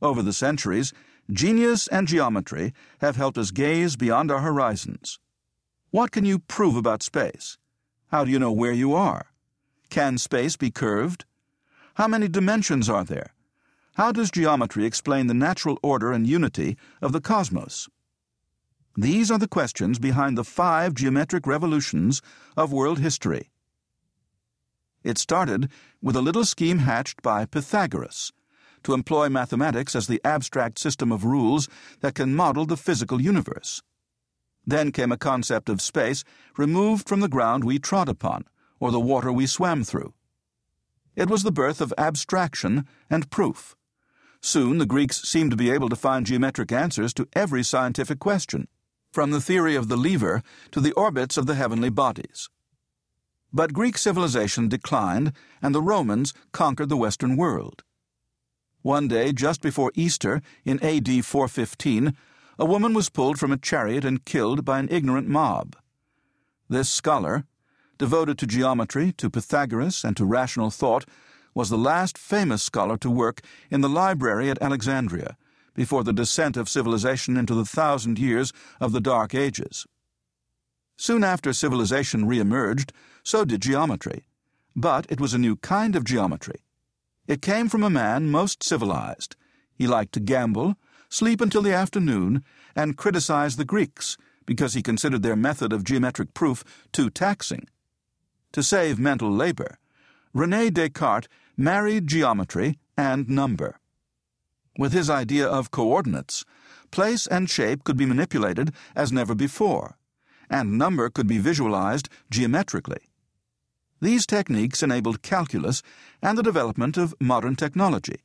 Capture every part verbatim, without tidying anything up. Over the centuries, genius and geometry have helped us gaze beyond our horizons. What can you prove about space? How do you know where you are? Can space be curved? How many dimensions are there? How does geometry explain the natural order and unity of the cosmos? These are the questions behind the five geometric revolutions of world history. It started with a little scheme hatched by Pythagoras to employ mathematics as the abstract system of rules that can model the physical universe. Then came a concept of space removed from the ground we trod upon or the water we swam through. It was the birth of abstraction and proof. Soon the Greeks seemed to be able to find geometric answers to every scientific question, from the theory of the lever to the orbits of the heavenly bodies. But Greek civilization declined, and the Romans conquered the Western world. One day, just before Easter, in A D four fifteen, a woman was pulled from a chariot and killed by an ignorant mob. This scholar, devoted to geometry, to Pythagoras, and to rational thought, was the last famous scholar to work in the library at Alexandria, before the descent of civilization into the thousand years of the Dark Ages. Soon after civilization re-emerged, so did geometry. But it was a new kind of geometry. It came from a man most civilized. He liked to gamble, sleep until the afternoon, and criticize the Greeks, because he considered their method of geometric proof too taxing. To save mental labor, René Descartes married geometry and number. With his idea of coordinates, place and shape could be manipulated as never before, and number could be visualized geometrically. These techniques enabled calculus and the development of modern technology.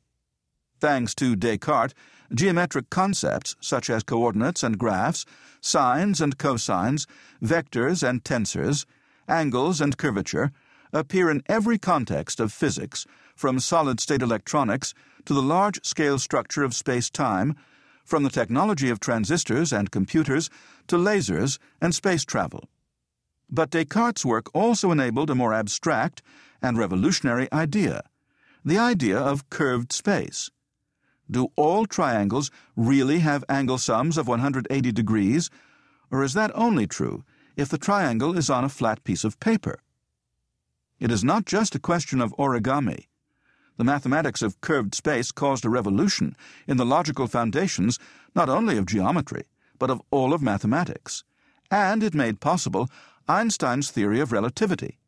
Thanks to Descartes, geometric concepts such as coordinates and graphs, sines and cosines, vectors and tensors, angles and curvature appear in every context of physics, from solid-state electronics to the large-scale structure of space-time, from the technology of transistors and computers to lasers and space travel. But Descartes' work also enabled a more abstract and revolutionary idea, the idea of curved space. Do all triangles really have angle sums of one hundred eighty degrees, or is that only true if the triangle is on a flat piece of paper? It is not just a question of origami. The mathematics of curved space caused a revolution in the logical foundations not only of geometry, but of all of mathematics, and it made possible Einstein's theory of relativity.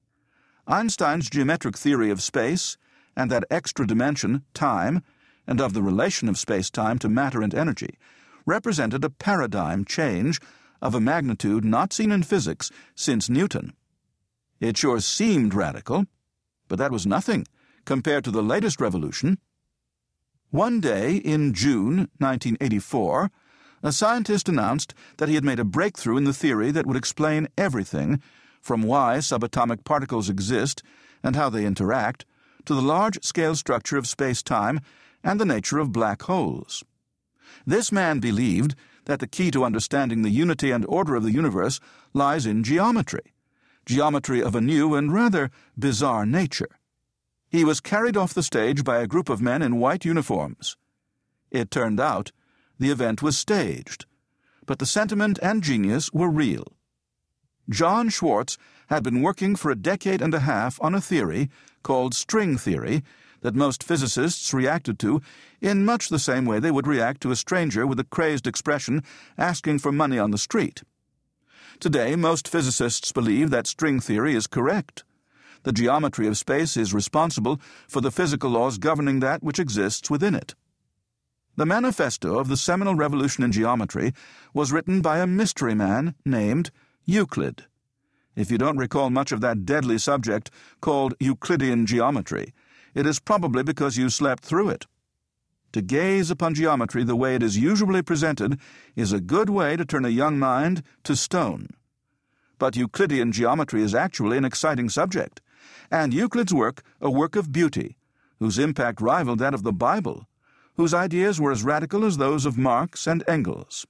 Einstein's geometric theory of space, and that extra dimension, time, and of the relation of space-time to matter and energy, represented a paradigm change of a magnitude not seen in physics since Newton. It sure seemed radical, but that was nothing compared to the latest revolution. One day in June nineteen eighty-four, a scientist announced that he had made a breakthrough in the theory that would explain everything, from why subatomic particles exist and how they interact, to the large-scale structure of space-time and the nature of black holes. This man believed that the key to understanding the unity and order of the universe lies in geometry, geometry of a new and rather bizarre nature. He was carried off the stage by a group of men in white uniforms. It turned out the event was staged, but the sentiment and genius were real. John Schwarz had been working for a decade and a half on a theory called string theory that most physicists reacted to in much the same way they would react to a stranger with a crazed expression asking for money on the street. Today, most physicists believe that string theory is correct. The geometry of space is responsible for the physical laws governing that which exists within it. The manifesto of the seminal revolution in geometry was written by a mystery man named Euclid. If you don't recall much of that deadly subject called Euclidean geometry, it is probably because you slept through it. To gaze upon geometry the way it is usually presented is a good way to turn a young mind to stone. But Euclidean geometry is actually an exciting subject, and Euclid's work a work of beauty, whose impact rivaled that of the Bible, whose ideas were as radical as those of Marx and Engels.